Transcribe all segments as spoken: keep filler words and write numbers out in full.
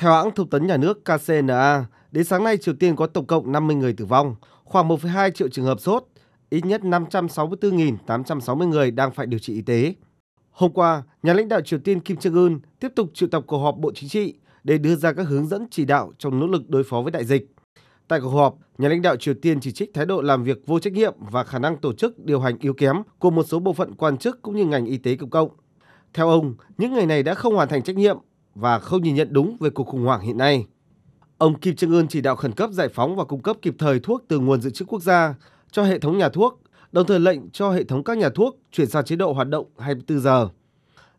Theo hãng thông tấn nhà nước K C N A, đến sáng nay Triều Tiên có tổng cộng năm mươi người tử vong, khoảng một phẩy hai triệu trường hợp sốt, ít nhất năm trăm sáu mươi tư nghìn tám trăm sáu mươi người đang phải điều trị y tế. Hôm qua, nhà lãnh đạo Triều Tiên Kim Jong-un tiếp tục triệu tập cuộc họp Bộ Chính trị để đưa ra các hướng dẫn chỉ đạo trong nỗ lực đối phó với đại dịch. Tại cuộc họp, nhà lãnh đạo Triều Tiên chỉ trích thái độ làm việc vô trách nhiệm và khả năng tổ chức điều hành yếu kém của một số bộ phận quan chức cũng như ngành y tế công cộng. Theo ông, những người này đã không hoàn thành trách nhiệm và không nhìn nhận đúng về cuộc khủng hoảng hiện nay. Ông Kim Jong-un chỉ đạo khẩn cấp giải phóng và cung cấp kịp thời thuốc từ nguồn dự trữ quốc gia cho hệ thống nhà thuốc, đồng thời lệnh cho hệ thống các nhà thuốc chuyển sang chế độ hoạt động hai mươi tư giờ.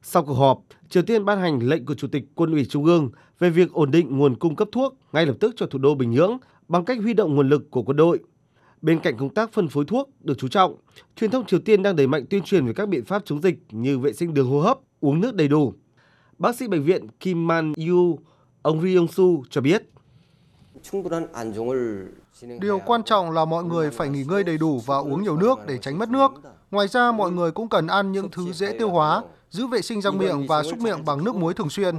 Sau cuộc họp, Triều Tiên ban hành lệnh của Chủ tịch Quân ủy Trung ương về việc ổn định nguồn cung cấp thuốc ngay lập tức cho thủ đô Bình Nhưỡng bằng cách huy động nguồn lực của quân đội. Bên cạnh công tác phân phối thuốc được chú trọng, truyền thông Triều Tiên đang đẩy mạnh tuyên truyền về các biện pháp chống dịch như vệ sinh đường hô hấp, uống nước đầy đủ. Bác sĩ bệnh viện Kim Man Yu, ông Ri Young Su cho biết. Điều quan trọng là mọi người phải nghỉ ngơi đầy đủ và uống nhiều nước để tránh mất nước. Ngoài ra, mọi người cũng cần ăn những thứ dễ tiêu hóa, giữ vệ sinh răng miệng và súc miệng bằng nước muối thường xuyên.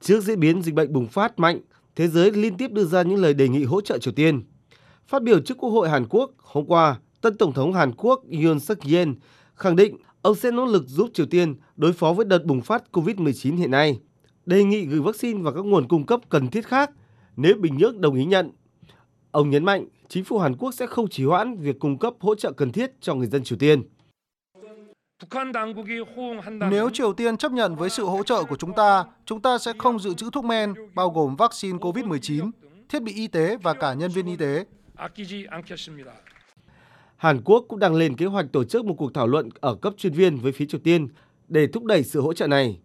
Trước diễn biến dịch bệnh bùng phát mạnh, thế giới liên tiếp đưa ra những lời đề nghị hỗ trợ Triều Tiên. Phát biểu trước Quốc hội Hàn Quốc hôm qua, tân Tổng thống Hàn Quốc Yoon Suk Yeol khẳng định ông sẽ nỗ lực giúp Triều Tiên đối phó với đợt bùng phát covid mười chín hiện nay, đề nghị gửi vaccine và các nguồn cung cấp cần thiết khác nếu Bình Nhưỡng đồng ý nhận. Ông nhấn mạnh chính phủ Hàn Quốc sẽ không trì hoãn việc cung cấp hỗ trợ cần thiết cho người dân Triều Tiên. Nếu Triều Tiên chấp nhận với sự hỗ trợ của chúng ta, chúng ta sẽ không dự trữ thuốc men, bao gồm vaccine covid mười chín, thiết bị y tế và cả nhân viên y tế. Hàn Quốc cũng đang lên kế hoạch tổ chức một cuộc thảo luận ở cấp chuyên viên với phía Triều Tiên để thúc đẩy sự hỗ trợ này.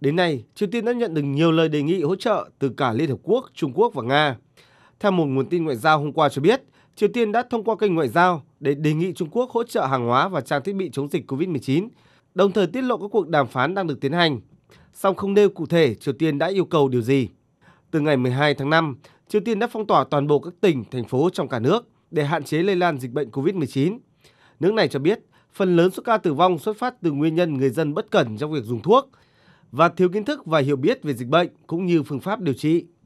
Đến nay, Triều Tiên đã nhận được nhiều lời đề nghị hỗ trợ từ cả Liên Hợp Quốc, Trung Quốc và Nga. Theo một nguồn tin ngoại giao hôm qua cho biết, Triều Tiên đã thông qua kênh ngoại giao để đề nghị Trung Quốc hỗ trợ hàng hóa và trang thiết bị chống dịch covid mười chín, đồng thời tiết lộ các cuộc đàm phán đang được tiến hành, song không nêu cụ thể Triều Tiên đã yêu cầu điều gì. Từ ngày mười hai tháng năm, Triều Tiên đã phong tỏa toàn bộ các tỉnh, thành phố trong cả nước để hạn chế lây lan dịch bệnh covid mười chín. Nước này cho biết phần lớn số ca tử vong xuất phát từ nguyên nhân người dân bất cẩn trong việc dùng thuốc và thiếu kiến thức và hiểu biết về dịch bệnh cũng như phương pháp điều trị.